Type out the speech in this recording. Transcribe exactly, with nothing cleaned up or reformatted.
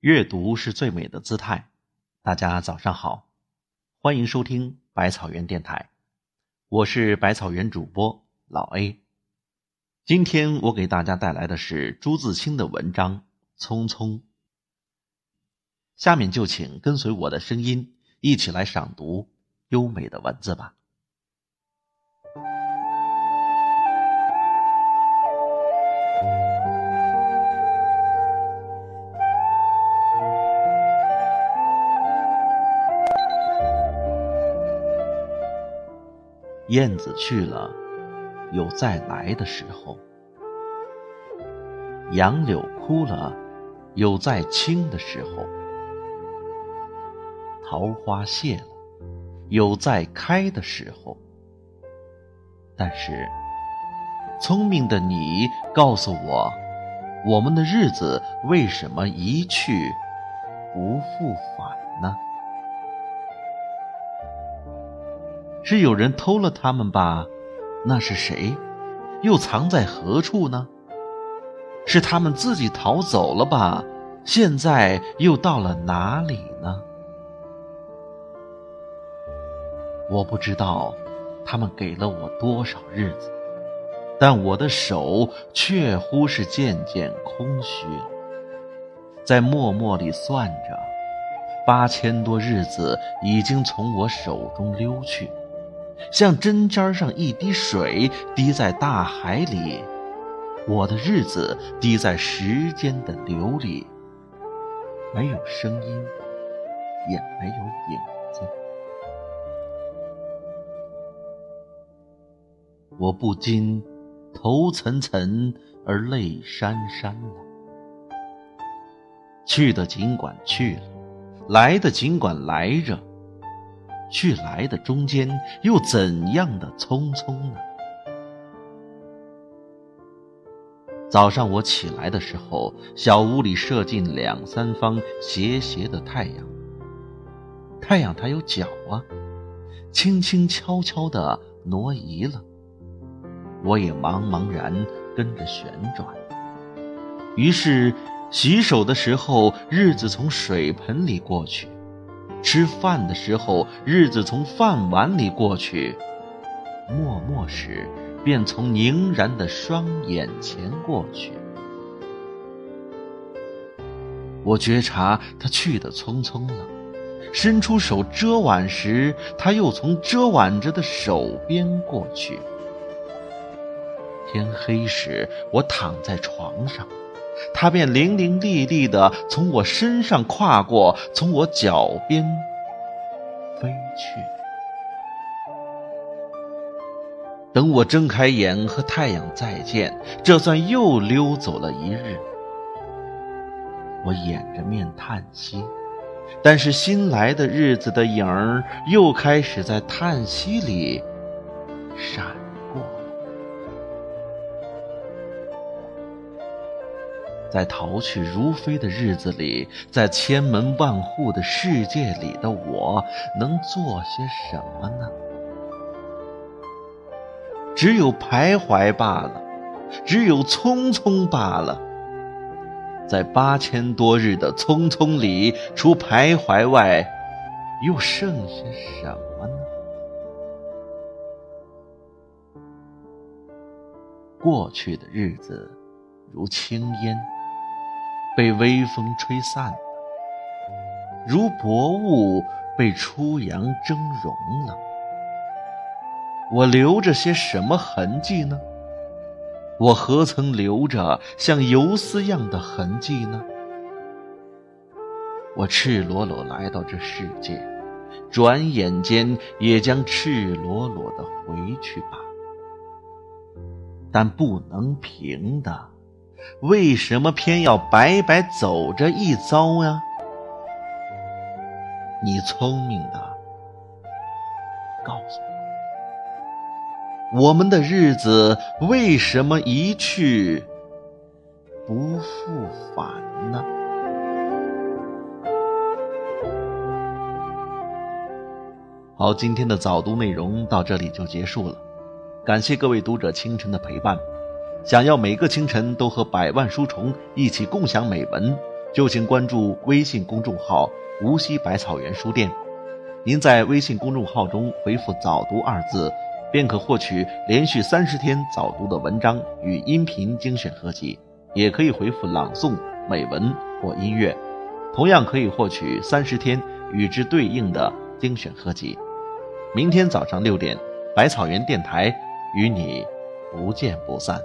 阅读是最美的姿态。大家早上好，欢迎收听百草园电台，我是百草园主播老 A。 今天我给大家带来的是朱自清的文章《匆匆》，下面就请跟随我的声音一起来赏读优美的文字吧。燕子去了，有再来的时候；杨柳枯了，有再青的时候；桃花谢了，有再开的时候。但是，聪明的你告诉我，我们的日子为什么一去不复返呢？是有人偷了他们吧？那是谁？又藏在何处呢？是他们自己逃走了吧？现在又到了哪里呢？我不知道他们给了我多少日子，但我的手确乎是渐渐空虚了，在默默里算着，八千多日子已经从我手中溜去，像针尖上一滴水滴在大海里，我的日子滴在时间的流里，没有声音，也没有影子。我不禁头涔涔而泪潸潸了。去的尽管去了，来的尽管来着，去来的中间又怎样的匆匆呢？早上我起来的时候，小屋里射进两三方斜斜的太阳，太阳它有脚啊，轻轻悄悄地挪移了，我也茫茫然跟着旋转。于是洗手的时候，日子从水盆里过去；吃饭的时候，日子从饭碗里过去；默默时，便从凝然的双眼前过去。我觉察他去得匆匆了，伸出手遮挽时，他又从遮挽着的手边过去。天黑时，我躺在床上，他便伶伶俐俐地从我身上跨过，从我脚边飞去。等我睁开眼和太阳再见，这算又溜走了一日。我掩着面叹息，但是新来的日子的影儿又开始在叹息里闪过。在逃去如飞的日子里，在千门万户的世界里的我，能做些什么呢？只有徘徊罢了，只有匆匆罢了。在八千多日的匆匆里，除徘徊外，又剩些什么呢？过去的日子如青烟，被微风吹散了，如薄雾被初阳蒸融了。我留着些什么痕迹呢？我何曾留着像游丝样的痕迹呢？我赤裸裸来到这世界，转眼间也将赤裸裸地回去吧。但不能平的，为什么偏要白白走这一遭呀？你聪明的告诉我，我们的日子为什么一去不复返呢？好，今天的早读内容到这里就结束了，感谢各位读者清晨的陪伴。想要每个清晨都和百万书虫一起共享美文，就请关注微信公众号无锡百草园书店，您在微信公众号中回复早读二字，便可获取连续三十天早读的文章与音频精选合集，也可以回复朗诵、美文或音乐，同样可以获取三十天与之对应的精选合集。明天早上六点，百草园电台与你不见不散。